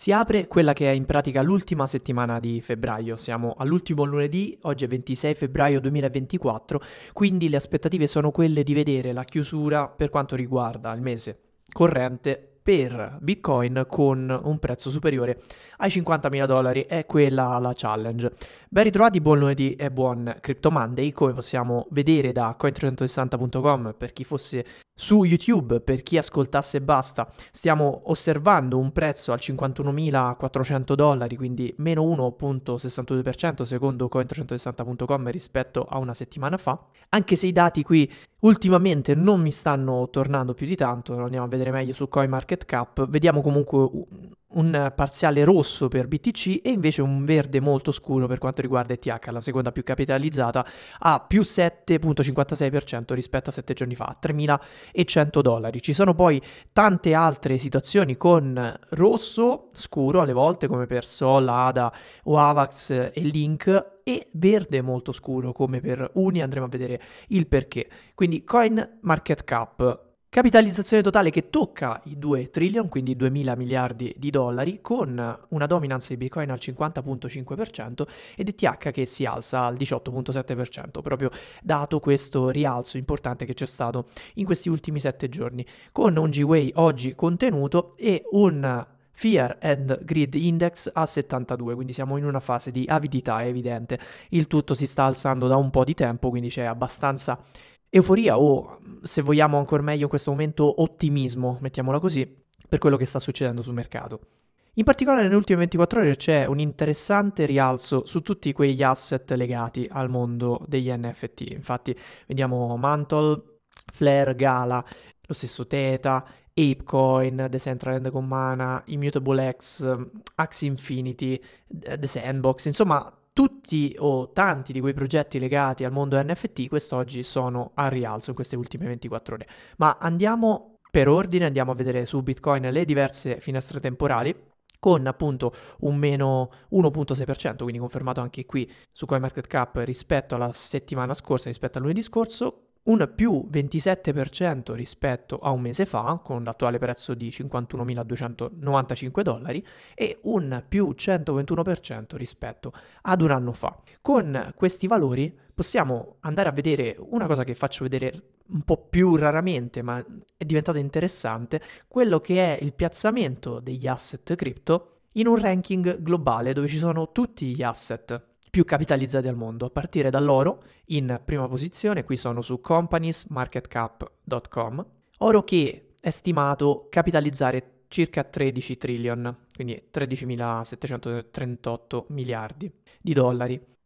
Si apre quella che è in pratica l'ultima settimana di febbraio, siamo all'ultimo lunedì, oggi è 26 febbraio 2024, quindi le aspettative sono quelle di vedere la chiusura per quanto riguarda il mese corrente per Bitcoin con un prezzo superiore ai $50.000, è quella la challenge. Ben ritrovati, buon lunedì e buon Crypto Monday, come possiamo vedere da coin360.com per chi fosse su YouTube, per chi ascoltasse e basta, stiamo osservando un prezzo al $51.400, quindi meno 1,62% secondo coin360.com rispetto a una settimana fa, anche se i dati qui ultimamente non mi stanno tornando più di tanto, lo andiamo a vedere meglio su CoinMarketCap, vediamo comunque un parziale rosso per BTC e invece un verde molto scuro per quanto riguarda ETH, la seconda più capitalizzata, a più 7,56% rispetto a 7 giorni fa, $3.100. Ci sono poi tante altre situazioni con rosso scuro alle volte, come per Sol, ADA, Avax e Link, e verde molto scuro come per Uni, andremo a vedere il perché. Quindi CoinMarketCap, capitalizzazione totale che tocca i 2 trillion, quindi $2.000 miliardi, con una dominance di Bitcoin al 50,5% ed ETH che si alza al 18,7%, proprio dato questo rialzo importante che c'è stato in questi ultimi 7 giorni, con un Gwei oggi contenuto e un Fear and Greed Index a 72, quindi siamo in una fase di avidità, è evidente. Il tutto si sta alzando da un po' di tempo, quindi c'è abbastanza euforia o, se vogliamo ancora meglio in questo momento, ottimismo, mettiamola così, per quello che sta succedendo sul mercato. In particolare nelle ultime 24 ore c'è un interessante rialzo su tutti quegli asset legati al mondo degli NFT. Infatti vediamo Mantle, Flare, Gala, lo stesso Theta, ApeCoin, Decentraland con Mana, ImmutableX, Axie Infinity, The Sandbox, insomma tutti o tanti di quei progetti legati al mondo NFT quest'oggi sono a rialzo in queste ultime 24 ore. Ma andiamo per ordine, andiamo a vedere su Bitcoin le diverse finestre temporali, con appunto un meno 1,6%, quindi confermato anche qui su CoinMarketCap rispetto alla settimana scorsa, rispetto a lunedì scorso, un più 27% rispetto a un mese fa, con l'attuale prezzo di $51.295, e un più 121% rispetto ad un anno fa. Con questi valori possiamo andare a vedere una cosa che faccio vedere un po' più raramente, ma è diventata interessante, quello che è il piazzamento degli asset cripto in un ranking globale dove ci sono tutti gli asset più capitalizzati al mondo, a partire dall'oro in prima posizione, qui sono su companiesmarketcap.com, oro che è stimato capitalizzare circa 13 trillion, quindi $13.738 miliardi.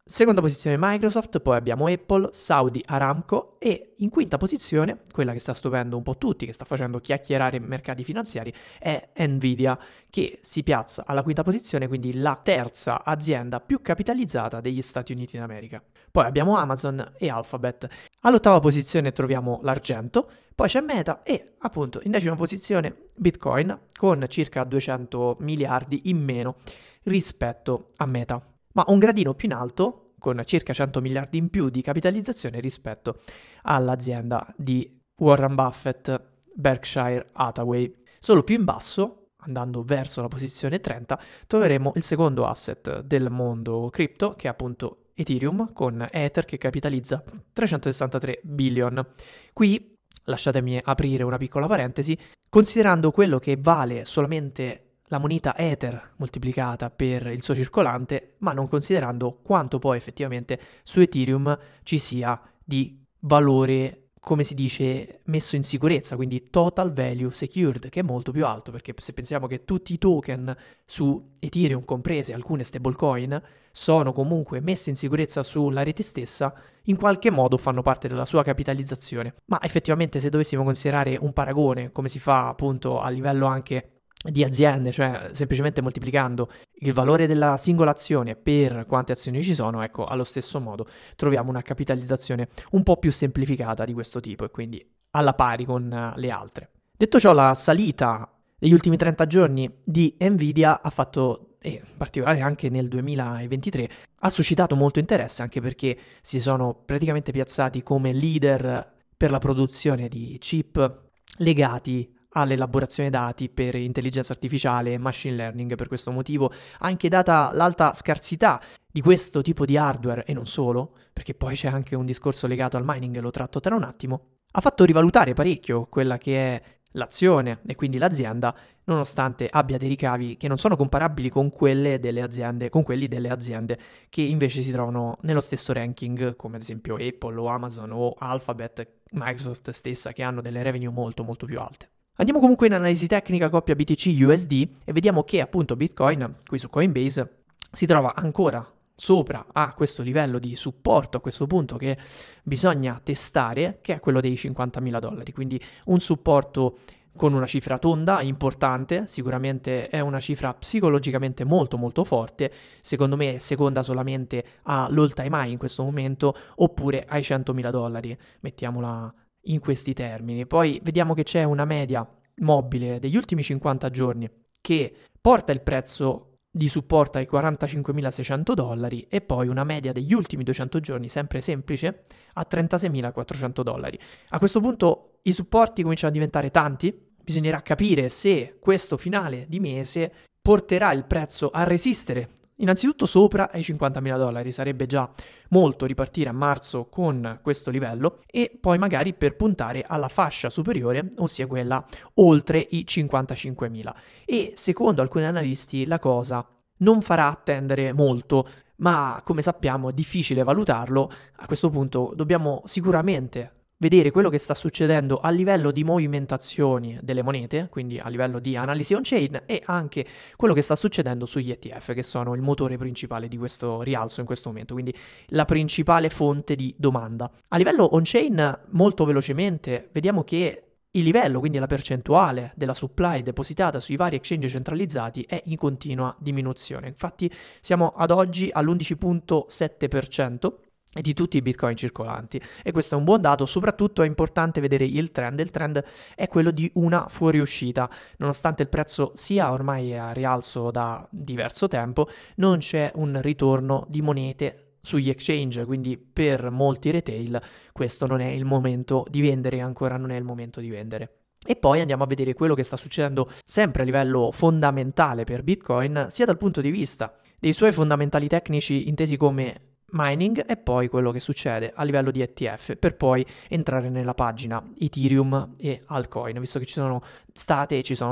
Seconda posizione Microsoft, poi abbiamo Apple, Saudi Aramco e in quinta posizione, quella che sta stupendo un po' tutti, che sta facendo chiacchierare i mercati finanziari, è Nvidia, che si piazza alla quinta posizione, quindi la terza azienda più capitalizzata degli Stati Uniti d'America. Poi abbiamo Amazon e Alphabet. All'ottava posizione troviamo l'argento, poi c'è Meta e appunto in decima posizione Bitcoin, con circa 200 miliardi in meno rispetto a Meta, ma un gradino più in alto, con circa 100 miliardi in più di capitalizzazione rispetto all'azienda di Warren Buffett, Berkshire Hathaway. Solo più in basso, andando verso la posizione 30, troveremo il secondo asset del mondo cripto, che è appunto Ethereum, con Ether che capitalizza 363 billion. Qui, lasciatemi aprire una piccola parentesi, considerando quello che vale solamente la moneta Ether moltiplicata per il suo circolante, ma non considerando quanto poi effettivamente su Ethereum ci sia di valore, come si dice, messo in sicurezza, quindi total value secured, che è molto più alto, perché se pensiamo che tutti i token su Ethereum, comprese alcune stablecoin, sono comunque messe in sicurezza sulla rete stessa, in qualche modo fanno parte della sua capitalizzazione. Ma effettivamente se dovessimo considerare un paragone, come si fa appunto a livello anche di aziende, cioè semplicemente moltiplicando il valore della singola azione per quante azioni ci sono, ecco, allo stesso modo troviamo una capitalizzazione un po' più semplificata di questo tipo e quindi alla pari con le altre. Detto ciò, la salita degli ultimi 30 giorni di Nvidia ha fatto, e in particolare anche nel 2023, ha suscitato molto interesse, anche perché si sono praticamente piazzati come leader per la produzione di chip legati all'elaborazione dati per intelligenza artificiale e machine learning. Per questo motivo, anche data l'alta scarsità di questo tipo di hardware, e non solo, perché poi c'è anche un discorso legato al mining, lo tratto tra un attimo, ha fatto rivalutare parecchio quella che è l'azione e quindi l'azienda, nonostante abbia dei ricavi che non sono comparabili con quelle delle aziende, con quelli delle aziende che invece si trovano nello stesso ranking, come ad esempio Apple o Amazon o Alphabet, Microsoft stessa, che hanno delle revenue molto molto più alte. Andiamo comunque in analisi tecnica coppia BTC-USD e vediamo che appunto Bitcoin, qui su Coinbase, si trova ancora sopra a questo livello di supporto a questo punto che bisogna testare, che è quello dei $50.000, quindi un supporto con una cifra tonda importante. Sicuramente è una cifra psicologicamente molto molto forte, secondo me è seconda solamente all'all time high in questo momento, oppure ai $100.000, mettiamola in questi termini. Poi vediamo che c'è una media mobile degli ultimi 50 giorni che porta il prezzo di supporto ai $45.600 e poi una media degli ultimi 200 giorni, sempre semplice, a $36.400. A questo punto i supporti cominciano a diventare tanti, bisognerà capire se questo finale di mese porterà il prezzo a resistere innanzitutto sopra ai $50.000, sarebbe già molto ripartire a marzo con questo livello e poi magari per puntare alla fascia superiore, ossia quella oltre i $55.000. E secondo alcuni analisti la cosa non farà attendere molto, ma come sappiamo è difficile valutarlo. A questo punto dobbiamo sicuramente vedere quello che sta succedendo a livello di movimentazioni delle monete, quindi a livello di analisi on-chain, e anche quello che sta succedendo sugli ETF, che sono il motore principale di questo rialzo in questo momento, quindi la principale fonte di domanda. A livello on-chain, molto velocemente, vediamo che il livello, quindi la percentuale della supply depositata sui vari exchange centralizzati, è in continua diminuzione. Infatti siamo ad oggi all'11.7%. di tutti i bitcoin circolanti, e questo è un buon dato. Soprattutto è importante vedere il trend. Il trend è quello di una fuoriuscita, nonostante il prezzo sia ormai a rialzo da diverso tempo, non c'è un ritorno di monete sugli exchange, quindi per molti retail questo non è il momento di vendere, ancora non è il momento di vendere. E poi andiamo a vedere quello che sta succedendo sempre a livello fondamentale per Bitcoin, sia dal punto di vista dei suoi fondamentali tecnici intesi come mining e poi quello che succede a livello di ETF, per poi entrare nella pagina Ethereum e altcoin, visto che ci sono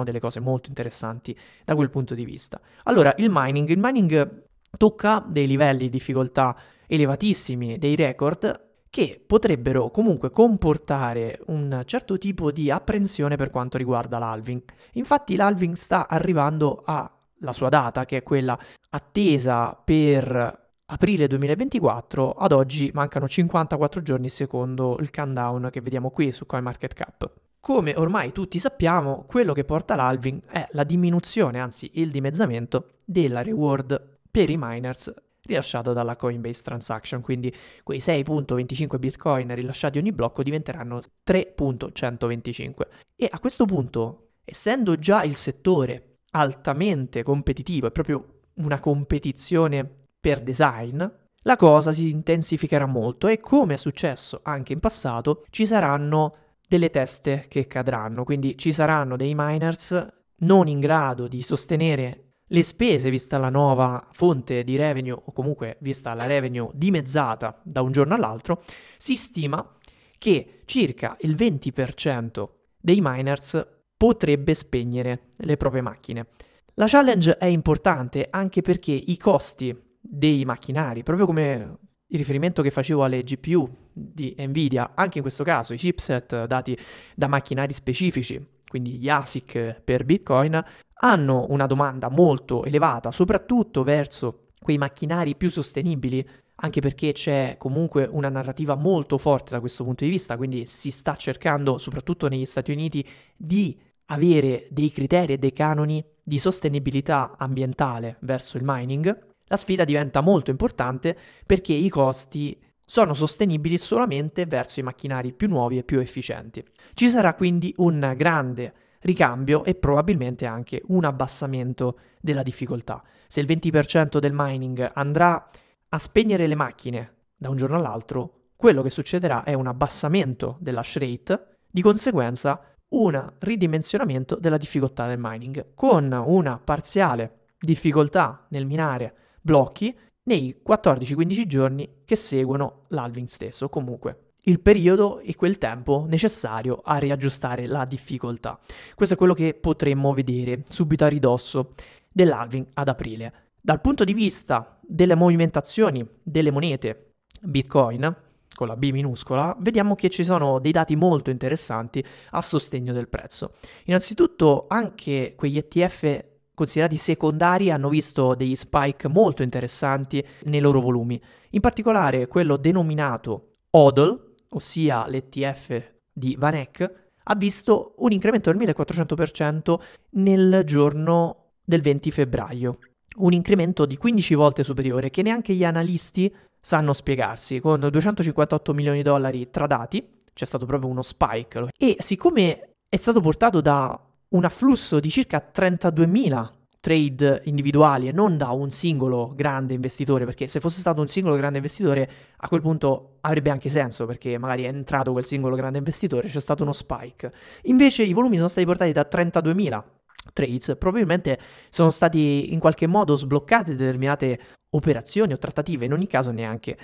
delle cose molto interessanti da quel punto di vista. Allora, il mining tocca dei livelli di difficoltà elevatissimi, dei record, che potrebbero comunque comportare un certo tipo di apprensione per quanto riguarda l'halving. Infatti l'halving sta arrivando alla sua data, che è quella attesa per aprile 2024, ad oggi mancano 54 giorni secondo il countdown che vediamo qui su CoinMarketCap. Come ormai tutti sappiamo, quello che porta l'halving è la diminuzione, anzi il dimezzamento, della reward per i miners rilasciata dalla Coinbase Transaction, quindi quei 6.25 bitcoin rilasciati ogni blocco diventeranno 3.125. E a questo punto, essendo già il settore altamente competitivo, è proprio una competizione per design, la cosa si intensificherà molto e, come è successo anche in passato, ci saranno delle teste che cadranno, quindi ci saranno dei miners non in grado di sostenere le spese vista la nuova fonte di revenue, o comunque vista la revenue dimezzata da un giorno all'altro. Si stima che circa il 20% dei miners potrebbe spegnere le proprie macchine. La challenge è importante anche perché i costi dei macchinari, proprio come il riferimento che facevo alle GPU di Nvidia, anche in questo caso i chipset dati da macchinari specifici, quindi gli ASIC per Bitcoin, hanno una domanda molto elevata, soprattutto verso quei macchinari più sostenibili, anche perché c'è comunque una narrativa molto forte da questo punto di vista, quindi si sta cercando, soprattutto negli Stati Uniti, di avere dei criteri e dei canoni di sostenibilità ambientale verso il mining. La sfida diventa molto importante perché i costi sono sostenibili solamente verso i macchinari più nuovi e più efficienti. Ci sarà quindi un grande ricambio e probabilmente anche un abbassamento della difficoltà. Se il 20% del mining andrà a spegnere le macchine da un giorno all'altro, quello che succederà è un abbassamento della hash rate, di conseguenza un ridimensionamento della difficoltà del mining, con una parziale difficoltà nel minare blocchi nei 14-15 giorni che seguono l'halving stesso, comunque il periodo e quel tempo necessario a riaggiustare la difficoltà. Questo è quello che potremmo vedere subito a ridosso dell'halving ad aprile. Dal punto di vista delle movimentazioni delle monete Bitcoin, con la B minuscola, vediamo che ci sono dei dati molto interessanti a sostegno del prezzo. Innanzitutto anche quegli ETF considerati secondari hanno visto degli spike molto interessanti nei loro volumi, in particolare quello denominato HODL, ossia l'ETF di VanEck, ha visto un incremento del 1400% nel giorno del 20 febbraio, un incremento di 15 volte superiore che neanche gli analisti sanno spiegarsi, con 258 milioni di dollari tradati. C'è stato proprio uno spike e siccome è stato portato da un afflusso di circa 32.000 trade individuali e non da un singolo grande investitore, perché se fosse stato un singolo grande investitore a quel punto avrebbe anche senso, perché magari è entrato quel singolo grande investitore, c'è stato uno spike. Invece i volumi sono stati portati da 32.000 trades, probabilmente sono stati in qualche modo sbloccate determinate operazioni o trattative. In ogni caso neanche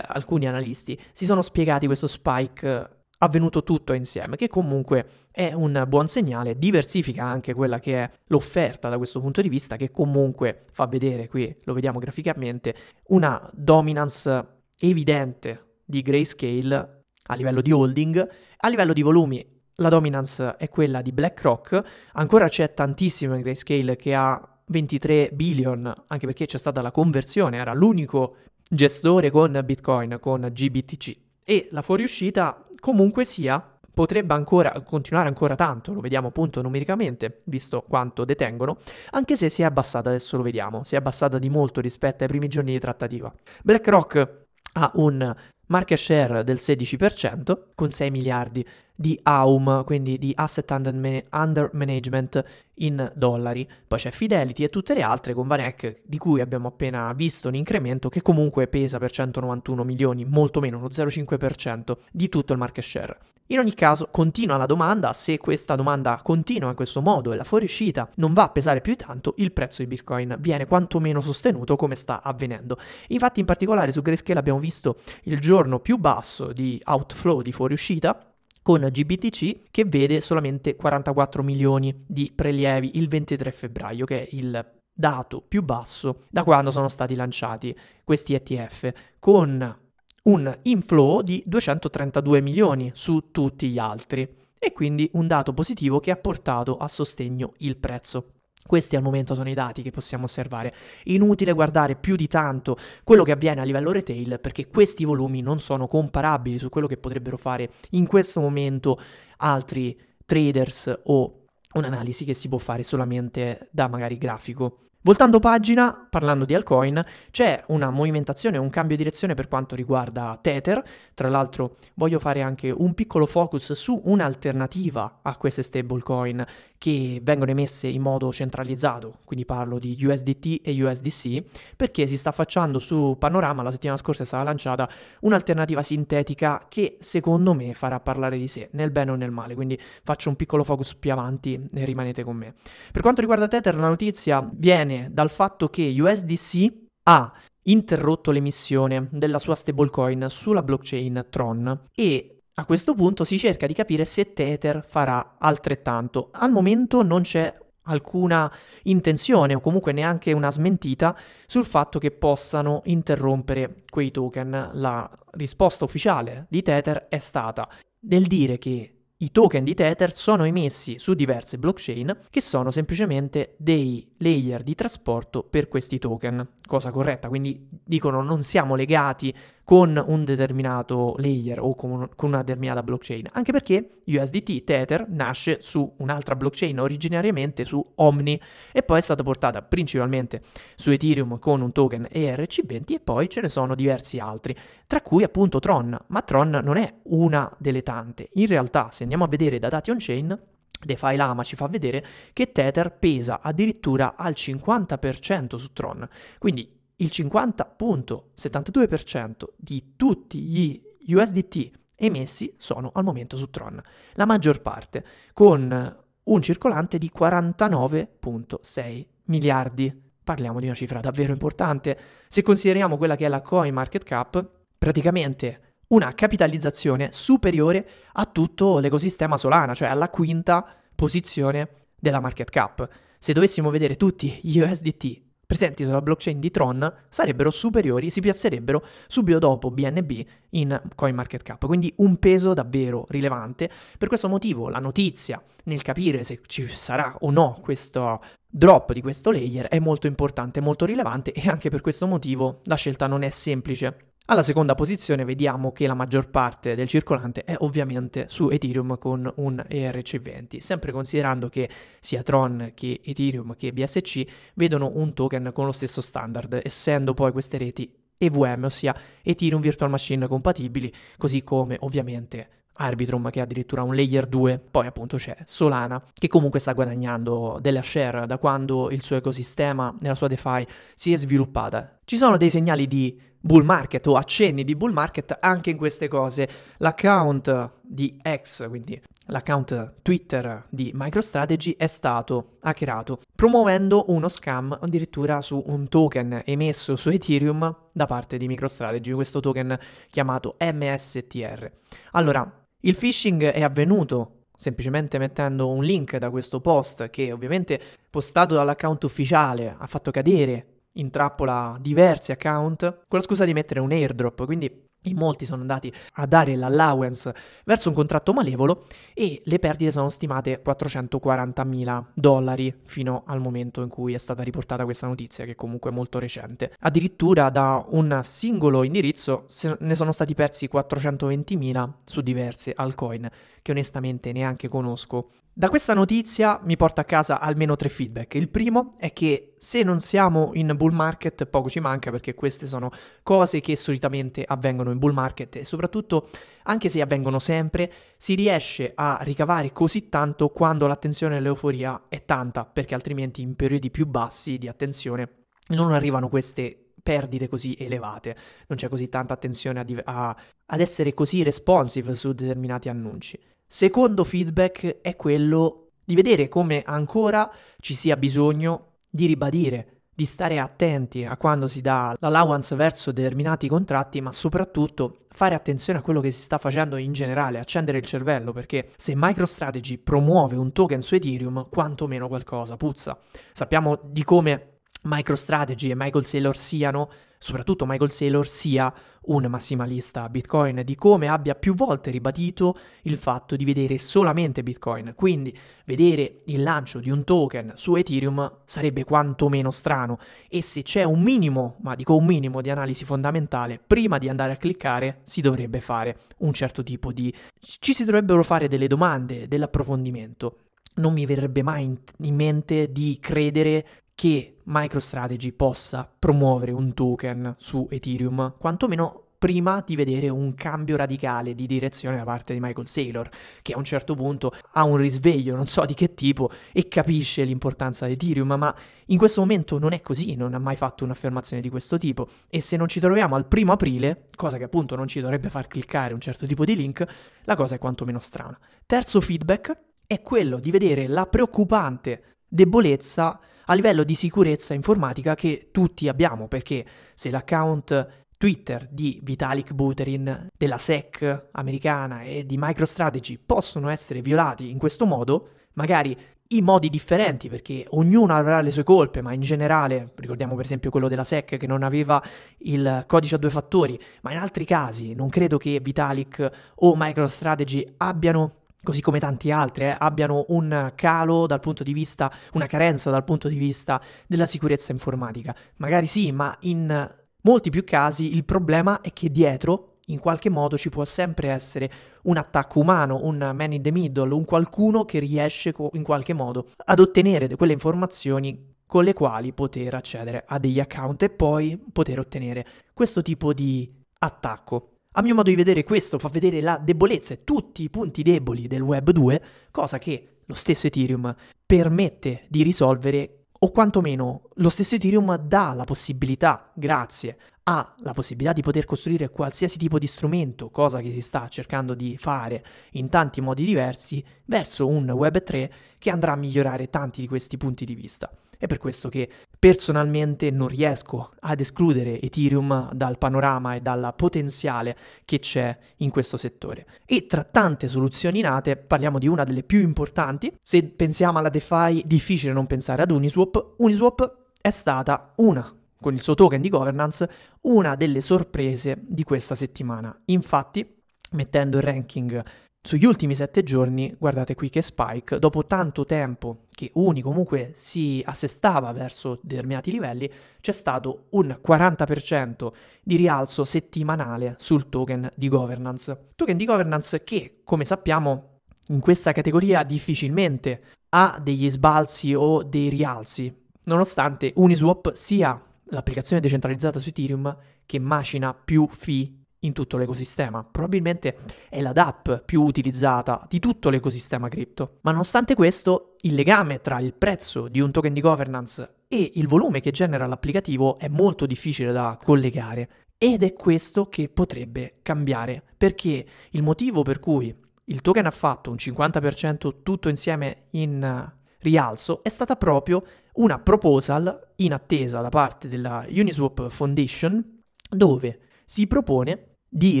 alcuni analisti si sono spiegati questo spike avvenuto tutto insieme, che comunque è un buon segnale, diversifica anche quella che è l'offerta da questo punto di vista, che comunque fa vedere, qui lo vediamo graficamente, una dominance evidente di Grayscale a livello di holding. A livello di volumi la dominance è quella di BlackRock, ancora c'è tantissimo in Grayscale che ha 23 billion, anche perché c'è stata la conversione, era l'unico gestore con Bitcoin, con GBTC, e la fuoriuscita comunque sia potrebbe ancora continuare ancora tanto, lo vediamo appunto numericamente, visto quanto detengono, anche se si è abbassata, adesso lo vediamo, si è abbassata di molto rispetto ai primi giorni di trattativa. BlackRock ha un market share del 16% con 6 miliardi di AUM, quindi di asset under management in dollari. Poi c'è Fidelity e tutte le altre, con VanEck di cui abbiamo appena visto un incremento che comunque pesa per 191 milioni, molto meno, lo 0,5% di tutto il market share. In ogni caso continua la domanda, se questa domanda continua in questo modo e la fuoriuscita non va a pesare più tanto, il prezzo di Bitcoin viene quantomeno sostenuto come sta avvenendo. Infatti in particolare su Grayscale abbiamo visto il giorno più basso di outflow, di fuoriuscita, con GBTC che vede solamente 44 milioni di prelievi il 23 febbraio, che è il dato più basso da quando sono stati lanciati questi ETF, con un inflow di 232 milioni su tutti gli altri, e quindi un dato positivo che ha portato a sostegno il prezzo. Questi al momento sono i dati che possiamo osservare. Inutile guardare più di tanto quello che avviene a livello retail, perché questi volumi non sono comparabili su quello che potrebbero fare in questo momento altri traders o un'analisi che si può fare solamente da magari grafico. Voltando pagina, parlando di altcoin, c'è una movimentazione, un cambio di direzione per quanto riguarda Tether. Tra l'altro voglio fare anche un piccolo focus su un'alternativa a queste stablecoin che vengono emesse in modo centralizzato, quindi parlo di USDT e USDC, perché si sta affacciando su Panorama, la settimana scorsa è stata lanciata un'alternativa sintetica che secondo me farà parlare di sé, nel bene o nel male, quindi faccio un piccolo focus più avanti e rimanete con me. Per quanto riguarda Tether, la notizia viene dal fatto che USDC ha interrotto l'emissione della sua stablecoin sulla blockchain Tron, e a questo punto si cerca di capire se Tether farà altrettanto. Al momento non c'è alcuna intenzione o comunque neanche una smentita sul fatto che possano interrompere quei token. La risposta ufficiale di Tether è stata nel dire che i token di Tether sono emessi su diverse blockchain che sono semplicemente dei layer di trasporto per questi token, cosa corretta, quindi dicono non siamo legati con un determinato layer o con una determinata blockchain, anche perché USDT Tether nasce su un'altra blockchain, originariamente su Omni, e poi è stata portata principalmente su Ethereum con un token ERC20, e poi ce ne sono diversi altri, tra cui appunto Tron, ma Tron non è una delle tante. In realtà, se andiamo a vedere da dati on-chain, DeFi Lama ci fa vedere che Tether pesa addirittura al 50% su Tron, quindi il 50.72% di tutti gli USDT emessi sono al momento su Tron, la maggior parte, con un circolante di 49,6 miliardi. Parliamo di una cifra davvero importante. Se consideriamo quella che è la CoinMarketCap, praticamente una capitalizzazione superiore a tutto l'ecosistema Solana, cioè alla quinta posizione della market cap. Se dovessimo vedere tutti gli USDT presenti sulla blockchain di Tron, sarebbero superiori, si piazzerebbero subito dopo BNB in CoinMarketCap, quindi un peso davvero rilevante. Per questo motivo la notizia, nel capire se ci sarà o no questo drop di questo layer, è molto importante, molto rilevante, e anche per questo motivo la scelta non è semplice. Alla seconda posizione vediamo che la maggior parte del circolante è ovviamente su Ethereum con un ERC20, sempre considerando che sia Tron che Ethereum che BSC vedono un token con lo stesso standard, essendo poi queste reti EVM, ossia Ethereum Virtual Machine compatibili, così come ovviamente Arbitrum, che è addirittura un layer 2, poi appunto c'è Solana, che comunque sta guadagnando della share da quando il suo ecosistema nella sua DeFi si è sviluppata. Ci sono dei segnali di bull market o accenni di bull market anche in queste cose. L'account di X, quindi l'account Twitter di MicroStrategy, è stato hackerato, promuovendo uno scam addirittura su un token emesso su Ethereum da parte di MicroStrategy, questo token chiamato MSTR. Allora, il phishing è avvenuto semplicemente mettendo un link da questo post che, ovviamente, postato dall'account ufficiale, ha fatto cadere in trappola diversi account con la scusa di mettere un airdrop, quindi in molti sono andati a dare l'allowance verso un contratto malevolo e le perdite sono stimate $440.000 fino al momento in cui è stata riportata questa notizia, che comunque è molto recente. Addirittura da un singolo indirizzo ne sono stati persi 420.000 su diverse altcoin, che onestamente neanche conosco. Da questa notizia mi porto a casa almeno 3 feedback. Il primo è che se non siamo in bull market poco ci manca, perché queste sono cose che solitamente avvengono in bull market, e soprattutto, anche se avvengono sempre, si riesce a ricavare così tanto quando l'attenzione e l'euforia è tanta, perché altrimenti in periodi più bassi di attenzione non arrivano queste perdite così elevate, non c'è così tanta attenzione ad essere così responsive su determinati annunci. Secondo feedback è quello di vedere come ancora ci sia bisogno di ribadire, di stare attenti a quando si dà l'allowance verso determinati contratti, ma soprattutto fare attenzione a quello che si sta facendo in generale, accendere il cervello, perché se MicroStrategy promuove un token su Ethereum, quantomeno qualcosa puzza. Sappiamo di come MicroStrategy e Michael Saylor siano, soprattutto Michael Saylor sia un massimalista Bitcoin, di come abbia più volte ribadito il fatto di vedere solamente Bitcoin, quindi vedere il lancio di un token su Ethereum sarebbe quantomeno strano, e se c'è un minimo, ma dico un minimo, di analisi fondamentale prima di andare a cliccare si dovrebbe fare un certo tipo di... ci si dovrebbero fare delle domande, dell'approfondimento. Non mi verrebbe mai in mente di credere che MicroStrategy possa promuovere un token su Ethereum, quantomeno prima di vedere un cambio radicale di direzione da parte di Michael Saylor, che a un certo punto ha un risveglio, non so di che tipo, e capisce l'importanza di Ethereum, ma in questo momento non è così, non ha mai fatto un'affermazione di questo tipo, e se non ci troviamo al 1 aprile, cosa che appunto non ci dovrebbe far cliccare un certo tipo di link, la cosa è quantomeno strana. Terzo feedback è quello di vedere la preoccupante debolezza a livello di sicurezza informatica che tutti abbiamo, perché se l'account Twitter di Vitalik Buterin, della SEC americana e di MicroStrategy possono essere violati in questo modo, magari in modi differenti, perché ognuno avrà le sue colpe, ma in generale, ricordiamo per esempio quello della SEC che non aveva il codice a 2 fattori, ma in altri casi non credo che Vitalik o MicroStrategy abbiano, così come tanti altri, abbiano un calo dal punto di vista, una carenza dal punto di vista della sicurezza informatica. Magari sì, ma in molti più casi il problema è che dietro, in qualche modo, ci può sempre essere un attacco umano, un man in the middle, un qualcuno che riesce in qualche modo ad ottenere quelle informazioni con le quali poter accedere a degli account e poi poter ottenere questo tipo di attacco. A mio modo di vedere, questo fa vedere la debolezza e tutti i punti deboli del Web 2, cosa che lo stesso Ethereum permette di risolvere, o quantomeno lo stesso Ethereum dà la possibilità, grazie ha la possibilità di poter costruire qualsiasi tipo di strumento, cosa che si sta cercando di fare in tanti modi diversi, verso un Web3 che andrà a migliorare tanti di questi punti di vista. È per questo che personalmente non riesco ad escludere Ethereum dal panorama e dalla potenziale che c'è in questo settore. E tra tante soluzioni nate parliamo di una delle più importanti. Se pensiamo alla DeFi, difficile non pensare ad Uniswap. Uniswap è stata una, con il suo token di governance, una delle sorprese di questa settimana. Infatti, mettendo il ranking sugli ultimi 7 giorni, guardate qui che spike, dopo tanto tempo che Uni comunque si assestava verso determinati livelli, c'è stato un 40% di rialzo settimanale sul token di governance. Token di governance che, come sappiamo, in questa categoria difficilmente ha degli sbalzi o dei rialzi, nonostante Uniswap sia l'applicazione decentralizzata su Ethereum che macina più fee in tutto l'ecosistema. Probabilmente è la DApp più utilizzata di tutto l'ecosistema cripto. Ma nonostante questo, il legame tra il prezzo di un token di governance e il volume che genera l'applicativo è molto difficile da collegare. Ed è questo che potrebbe cambiare, perché il motivo per cui il token ha fatto un 50% tutto insieme in rialzo è stata proprio una proposal in attesa da parte della Uniswap Foundation, dove si propone di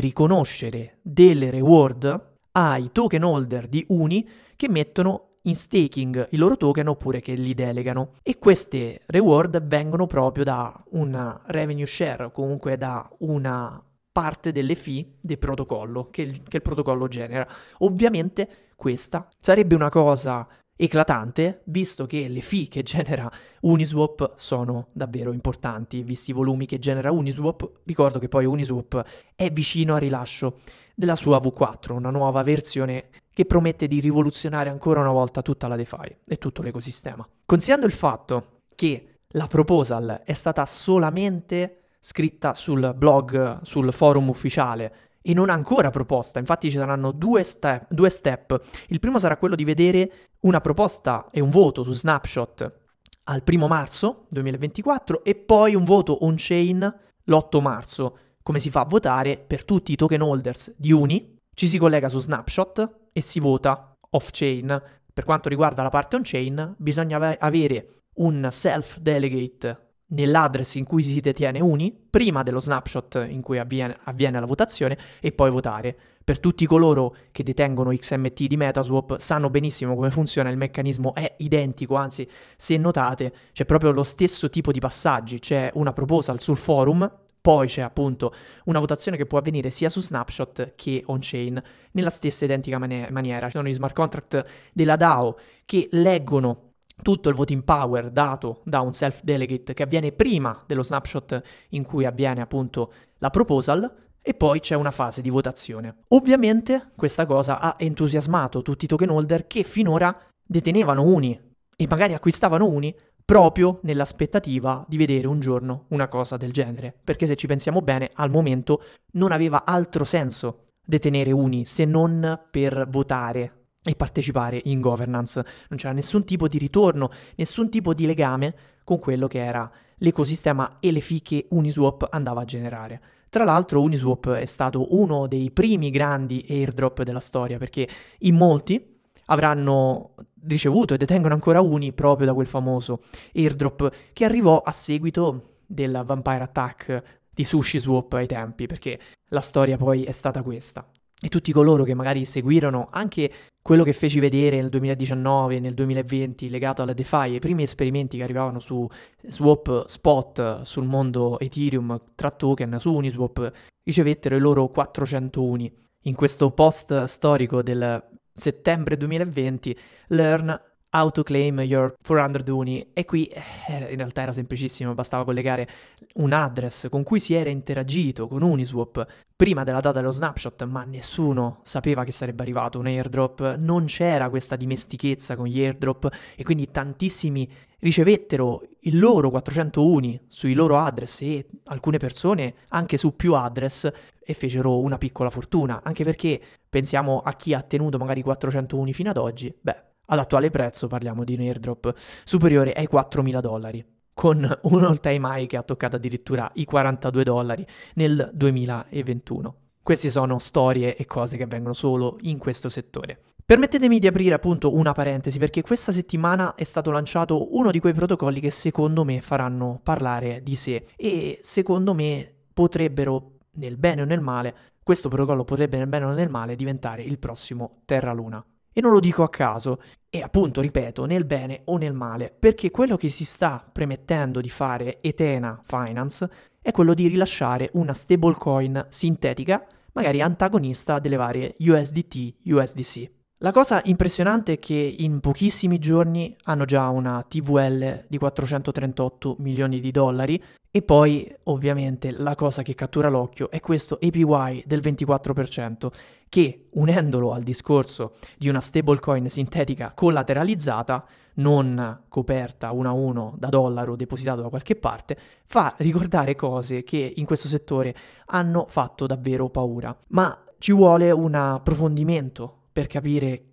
riconoscere delle reward ai token holder di Uni che mettono in staking i loro token oppure che li delegano, e queste reward vengono proprio da una revenue share o comunque da una parte delle fee del protocollo che il protocollo genera. Ovviamente questa sarebbe una cosa eclatante, visto che le fee che genera Uniswap sono davvero importanti, visti i volumi che genera Uniswap. Ricordo che poi Uniswap è vicino al rilascio della sua V4, una nuova versione che promette di rivoluzionare ancora una volta tutta la DeFi e tutto l'ecosistema. Considerando il fatto che la proposal è stata solamente scritta sul blog, sul forum ufficiale, e non ancora proposta, infatti ci saranno due step. Il primo sarà quello di vedere una proposta e un voto su Snapshot al 1 marzo 2024 e poi un voto on-chain l'8 marzo. Come si fa a votare? Per tutti i token holders di Uni ci si collega su Snapshot e si vota off-chain. Per quanto riguarda la parte on-chain, bisogna avere un self-delegate nell'address in cui si detiene Uni, prima dello snapshot in cui avviene la votazione, e poi votare. Per tutti coloro che detengono XMT di MetaSwap sanno benissimo come funziona, il meccanismo è identico, anzi, se notate, c'è proprio lo stesso tipo di passaggi, c'è una proposal sul forum, poi c'è appunto una votazione che può avvenire sia su Snapshot che on-chain, nella stessa identica maniera. Ci sono gli smart contract della DAO che leggono tutto il voting power dato da un self-delegate che avviene prima dello snapshot in cui avviene appunto la proposal, e poi c'è una fase di votazione. Ovviamente questa cosa ha entusiasmato tutti i token holder che finora detenevano Uni e magari acquistavano Uni proprio nell'aspettativa di vedere un giorno una cosa del genere, perché se ci pensiamo bene, al momento non aveva altro senso detenere Uni se non per votare e partecipare in governance. Non c'era nessun tipo di ritorno, nessun tipo di legame con quello che era l'ecosistema e le fee che Uniswap andava a generare. Tra l'altro Uniswap è stato uno dei primi grandi airdrop della storia, perché in molti avranno ricevuto e detengono ancora Uni proprio da quel famoso airdrop che arrivò a seguito del Vampire Attack di SushiSwap ai tempi, perché la storia poi è stata questa. E tutti coloro che magari seguirono anche quello che feci vedere nel 2019 e nel 2020 legato alla DeFi, i primi esperimenti che arrivavano su swap spot sul mondo Ethereum tra token su Uniswap, ricevettero i loro 400 Uni. In questo post storico del settembre 2020, Learn how to claim your 400 Uni, e qui in realtà era semplicissimo, bastava collegare un address con cui si era interagito con Uniswap prima della data dello snapshot, ma nessuno sapeva che sarebbe arrivato un airdrop, non c'era questa dimestichezza con gli airdrop, e quindi tantissimi ricevettero il loro 400 Uni sui loro address, e alcune persone anche su più address, e fecero una piccola fortuna, anche perché pensiamo a chi ha tenuto magari 400 Uni fino ad oggi, all'attuale prezzo parliamo di un airdrop superiore ai $4.000. con un all time high che ha toccato addirittura i $42 nel 2021. Queste sono storie e cose che avvengono solo in questo settore. Permettetemi di aprire appunto una parentesi, perché questa settimana è stato lanciato uno di quei protocolli che secondo me faranno parlare di sé e secondo me potrebbero, nel bene o nel male, questo protocollo potrebbe nel bene o nel male diventare il prossimo TERRA LUNA. E non lo dico a caso, e appunto ripeto, nel bene o nel male, perché quello che si sta premettendo di fare Ethena Finance è quello di rilasciare una stablecoin sintetica, magari antagonista delle varie USDT/USDC. La cosa impressionante è che in pochissimi giorni hanno già una TVL di $438 milioni e poi ovviamente la cosa che cattura l'occhio è questo APY del 24%, che unendolo al discorso di una stablecoin sintetica collateralizzata, non coperta 1-1 da dollaro depositato da qualche parte, fa ricordare cose che in questo settore hanno fatto davvero paura. Ma ci vuole un approfondimento per capire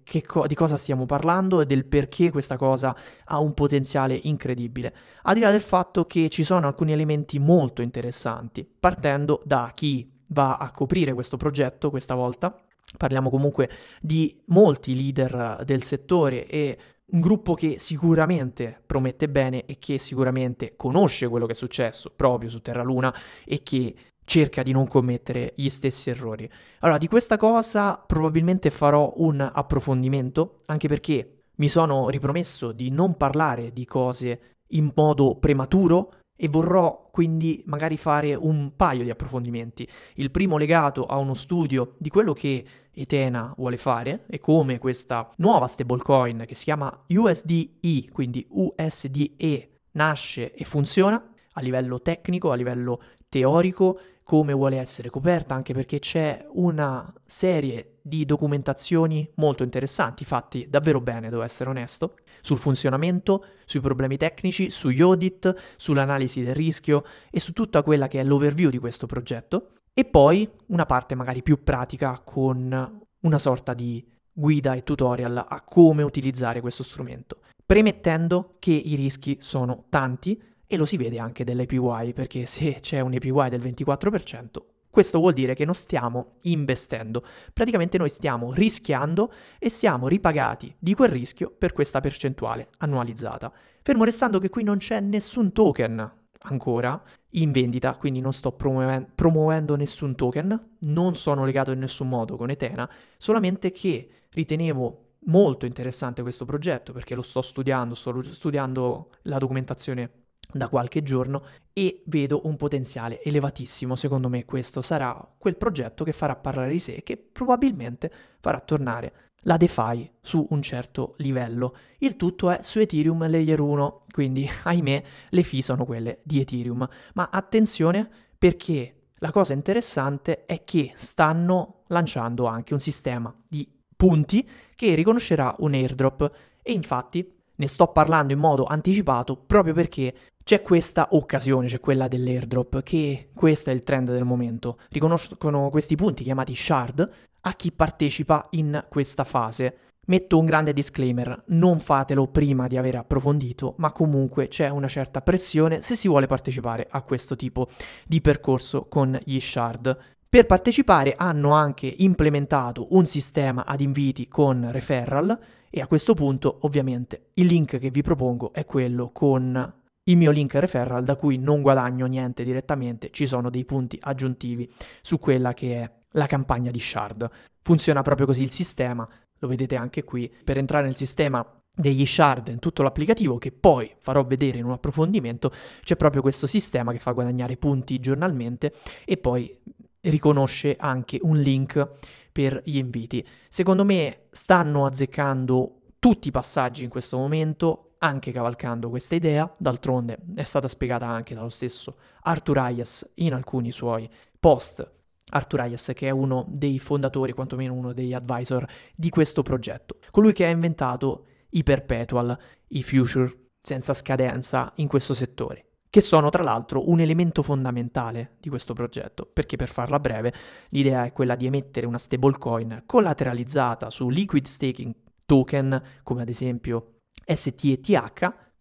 di cosa stiamo parlando e del perché questa cosa ha un potenziale incredibile, al di là del fatto che ci sono alcuni elementi molto interessanti, partendo da chi va a coprire questo progetto questa volta. Parliamo comunque di molti leader del settore e un gruppo che sicuramente promette bene e che sicuramente conosce quello che è successo proprio su Terra Luna e che cerca di non commettere gli stessi errori. Allora, di questa cosa probabilmente farò un approfondimento, anche perché mi sono ripromesso di non parlare di cose in modo prematuro e vorrò quindi magari fare un paio di approfondimenti. Il primo legato a uno studio di quello che Ethena vuole fare e come questa nuova stablecoin che si chiama USDE, quindi USDE, nasce e funziona a livello tecnico, a livello teorico, come vuole essere coperta, anche perché c'è una serie di documentazioni molto interessanti, fatti davvero bene, devo essere onesto, sul funzionamento, sui problemi tecnici, sugli audit, sull'analisi del rischio e su tutta quella che è l'overview di questo progetto. E poi una parte magari più pratica con una sorta di guida e tutorial a come utilizzare questo strumento, premettendo che i rischi sono tanti. E lo si vede anche dell'APY, perché se c'è un APY del 24%, questo vuol dire che non stiamo investendo. Praticamente noi stiamo rischiando e siamo ripagati di quel rischio per questa percentuale annualizzata. Fermo restando che qui non c'è nessun token ancora in vendita, quindi non sto promuovendo nessun token, non sono legato in nessun modo con Ethena, solamente che ritenevo molto interessante questo progetto, perché lo sto studiando la documentazione da qualche giorno e vedo un potenziale elevatissimo. Secondo me questo sarà quel progetto che farà parlare di sé e che probabilmente farà tornare la DeFi su un certo livello. Il tutto è su Ethereum Layer 1, quindi ahimè le fee sono quelle di Ethereum, ma attenzione, perché la cosa interessante è che stanno lanciando anche un sistema di punti che riconoscerà un airdrop, e infatti ne sto parlando in modo anticipato proprio perché c'è questa occasione, c'è quella dell'airdrop, che questo è il trend del momento. Riconoscono questi punti chiamati shard a chi partecipa in questa fase. Metto un grande disclaimer, non fatelo prima di aver approfondito, ma comunque c'è una certa pressione se si vuole partecipare a questo tipo di percorso con gli shard. Per partecipare hanno anche implementato un sistema ad inviti con referral, e a questo punto ovviamente il link che vi propongo è quello con il mio link referral, da cui non guadagno niente direttamente, ci sono dei punti aggiuntivi su quella che è la campagna di shard. Funziona proprio così il sistema, lo vedete anche qui. Per entrare nel sistema degli shard in tutto l'applicativo, che poi farò vedere in un approfondimento, c'è proprio questo sistema che fa guadagnare punti giornalmente e poi riconosce anche un link per gli inviti. Secondo me stanno azzeccando tutti i passaggi in questo momento, anche cavalcando questa idea. D'altronde è stata spiegata anche dallo stesso Arthur Hayes in alcuni suoi post. Arthur Hayes, che è uno dei fondatori, quantomeno uno degli advisor di questo progetto, colui che ha inventato i perpetual, i future senza scadenza in questo settore, che sono tra l'altro un elemento fondamentale di questo progetto, perché per farla breve l'idea è quella di emettere una stablecoin collateralizzata su liquid staking token come ad esempio STETH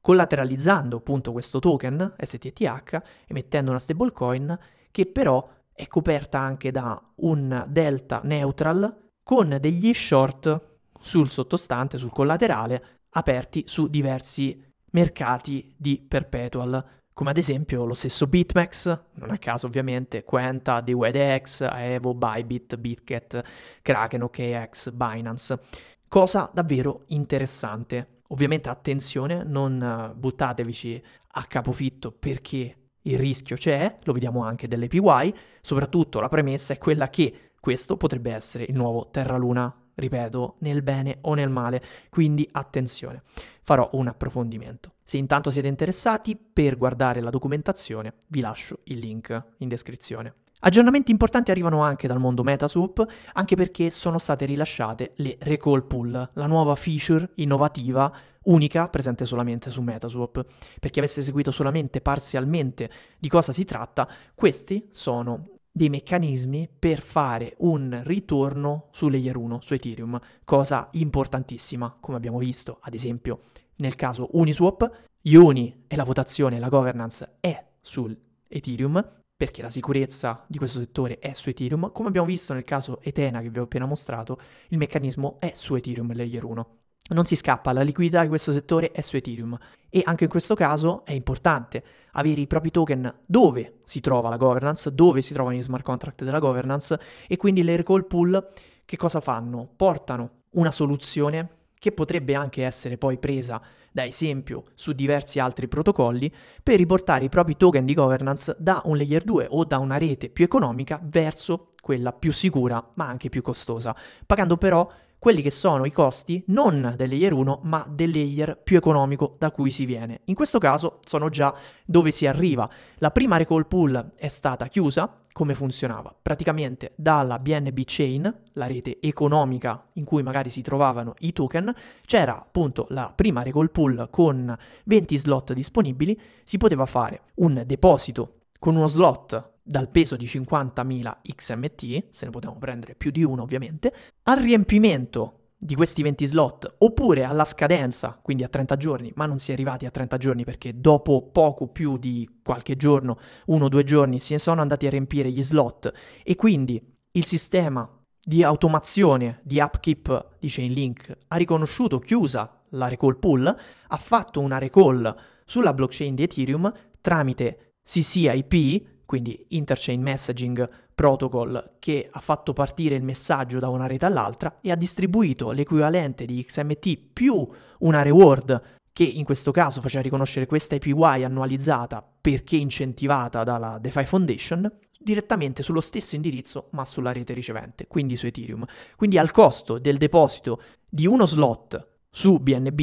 collateralizzando appunto questo token STTH emettendo una stablecoin che però è coperta anche da un delta neutral con degli short sul sottostante, sul collaterale, aperti su diversi mercati di perpetual, come ad esempio lo stesso BitMEX, non a caso ovviamente, Quenta, dYdX, Aevo, Bybit, BitGet, Kraken, OKEx, Binance. Cosa davvero interessante. Ovviamente attenzione, non buttatevici a capofitto perché il rischio c'è, lo vediamo anche delle PY, soprattutto la premessa è quella che questo potrebbe essere il nuovo Terra Luna, ripeto, nel bene o nel male, quindi attenzione, farò un approfondimento. Se intanto siete interessati, per guardare la documentazione vi lascio il link in descrizione. Aggiornamenti importanti arrivano anche dal mondo MetaSwap, anche perché sono state rilasciate le Recall Pool, la nuova feature innovativa unica presente solamente su MetaSwap. Per chi avesse seguito solamente parzialmente di cosa si tratta, questi sono dei meccanismi per fare un ritorno su Layer 1, su Ethereum, cosa importantissima, come abbiamo visto ad esempio nel caso Uniswap. UNI e la votazione e la governance è su Ethereum, perché la sicurezza di questo settore è su Ethereum. Come abbiamo visto nel caso Ethena che vi ho appena mostrato, il meccanismo è su Ethereum Layer 1. Non si scappa, la liquidità di questo settore è su Ethereum e anche in questo caso è importante avere i propri token dove si trova la governance, dove si trovano gli smart contract della governance, e quindi le recall pool che cosa fanno? Portano una soluzione che potrebbe anche essere poi presa da esempio su diversi altri protocolli per riportare i propri token di governance da un layer 2 o da una rete più economica verso quella più sicura ma anche più costosa, pagando però quelli che sono i costi non del layer 1 ma del layer più economico da cui si viene. In questo caso sono già dove si arriva. La prima recall pool è stata chiusa. Come funzionava? Praticamente dalla BNB Chain, la rete economica in cui magari si trovavano i token, c'era appunto la prima recall pool con 20 slot disponibili, si poteva fare un deposito con uno slot dal peso di 50.000 XMT, se ne potevamo prendere più di uno ovviamente, al riempimento di questi 20 slot oppure alla scadenza, quindi a 30 giorni, ma non si è arrivati a 30 giorni perché dopo poco più di qualche giorno, 1 o 2 giorni, si sono andati a riempire gli slot e quindi il sistema di automazione di upkeep di Chainlink ha riconosciuto chiusa la recall pool, ha fatto una recall sulla blockchain di Ethereum tramite CCIP, quindi Interchain Messaging Protocol, che ha fatto partire il messaggio da una rete all'altra e ha distribuito l'equivalente di XMT più una reward che in questo caso faceva riconoscere questa APY annualizzata perché incentivata dalla DeFi Foundation direttamente sullo stesso indirizzo ma sulla rete ricevente, quindi su Ethereum. Quindi al costo del deposito di uno slot su BNB,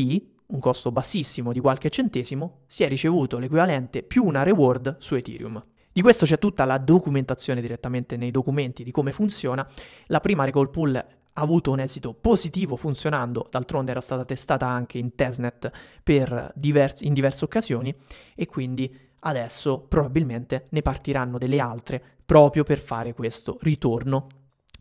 un costo bassissimo di qualche centesimo, si è ricevuto l'equivalente più una reward su Ethereum. Di questo c'è tutta la documentazione direttamente nei documenti di come funziona. La prima recall pool ha avuto un esito positivo funzionando, d'altronde era stata testata anche in testnet per in diverse occasioni e quindi adesso probabilmente ne partiranno delle altre proprio per fare questo ritorno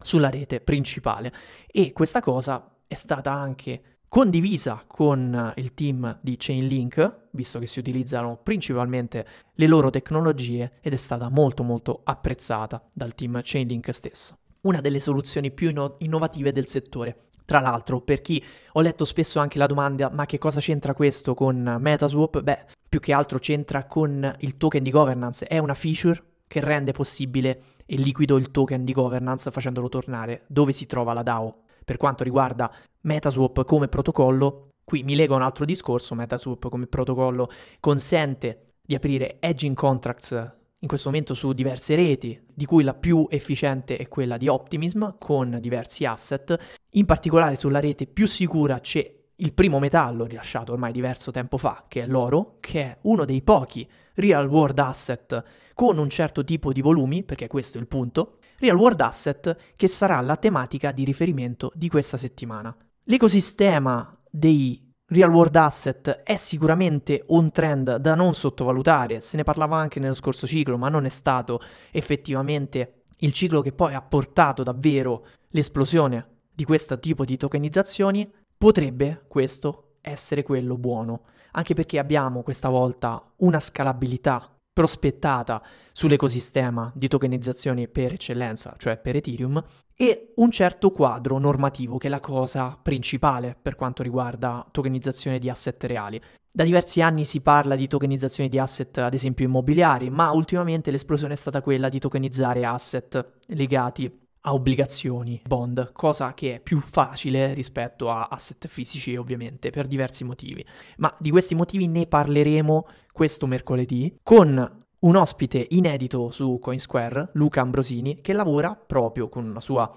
sulla rete principale. E questa cosa è stata anche condivisa con il team di Chainlink, visto che si utilizzano principalmente le loro tecnologie, ed è stata molto molto apprezzata dal team Chainlink stesso. Una delle soluzioni più innovative del settore. Tra l'altro, per chi ho letto spesso anche la domanda ma che cosa c'entra questo con MetaSwap? Beh, più che altro c'entra con il token di governance, è una feature che rende possibile e liquido il token di governance facendolo tornare dove si trova la DAO. Per quanto riguarda MetaSwap come protocollo, qui mi lega un altro discorso, MetaSwap come protocollo consente di aprire hedging contracts in questo momento su diverse reti, di cui la più efficiente è quella di Optimism con diversi asset, in particolare sulla rete più sicura c'è il primo metallo rilasciato ormai diverso tempo fa, che è l'oro, che è uno dei pochi real world asset con un certo tipo di volumi, perché questo è il punto, real world asset che sarà la tematica di riferimento di questa settimana. L'ecosistema dei real world asset è sicuramente un trend da non sottovalutare, se ne parlava anche nello scorso ciclo, ma non è stato effettivamente il ciclo che poi ha portato davvero l'esplosione di questo tipo di tokenizzazioni. Potrebbe questo essere quello buono, anche perché abbiamo questa volta una scalabilità prospettata sull'ecosistema di tokenizzazione per eccellenza, cioè per Ethereum, e un certo quadro normativo che è la cosa principale per quanto riguarda tokenizzazione di asset reali. Da diversi anni si parla di tokenizzazione di asset, ad esempio immobiliari, ma ultimamente l'esplosione è stata quella di tokenizzare asset legati a obbligazioni, bond, cosa che è più facile rispetto a asset fisici, ovviamente, per diversi motivi. Ma di questi motivi ne parleremo questo mercoledì con un ospite inedito su CoinSquare, Luca Ambrosini, che lavora proprio con una sua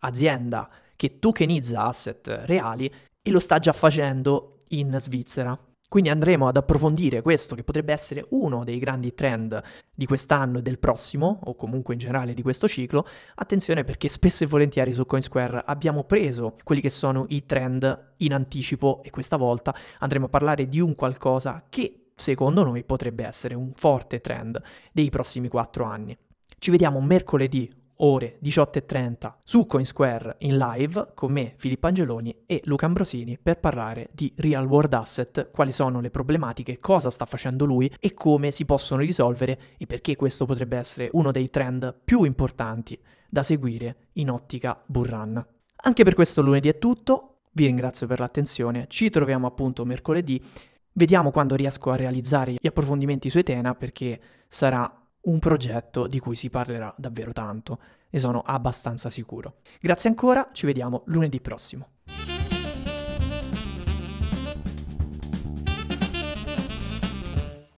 azienda che tokenizza asset reali e lo sta già facendo in Svizzera. Quindi andremo ad approfondire questo che potrebbe essere uno dei grandi trend di quest'anno e del prossimo, o comunque in generale di questo ciclo. Attenzione, perché spesso e volentieri su CoinSquare abbiamo preso quelli che sono i trend in anticipo e questa volta andremo a parlare di un qualcosa che secondo noi potrebbe essere un forte trend dei prossimi 4 anni. Ci vediamo mercoledì ore 18:30 su CoinSquare in live con me, Filippo Angeloni, e Luca Ambrosini per parlare di real world asset, quali sono le problematiche, cosa sta facendo lui e come si possono risolvere e perché questo potrebbe essere uno dei trend più importanti da seguire in ottica bull run. Anche per questo lunedì è tutto, vi ringrazio per l'attenzione, ci troviamo appunto mercoledì, vediamo quando riesco a realizzare gli approfondimenti su Ethena perché sarà un progetto di cui si parlerà davvero tanto, ne sono abbastanza sicuro. Grazie ancora, ci vediamo lunedì prossimo.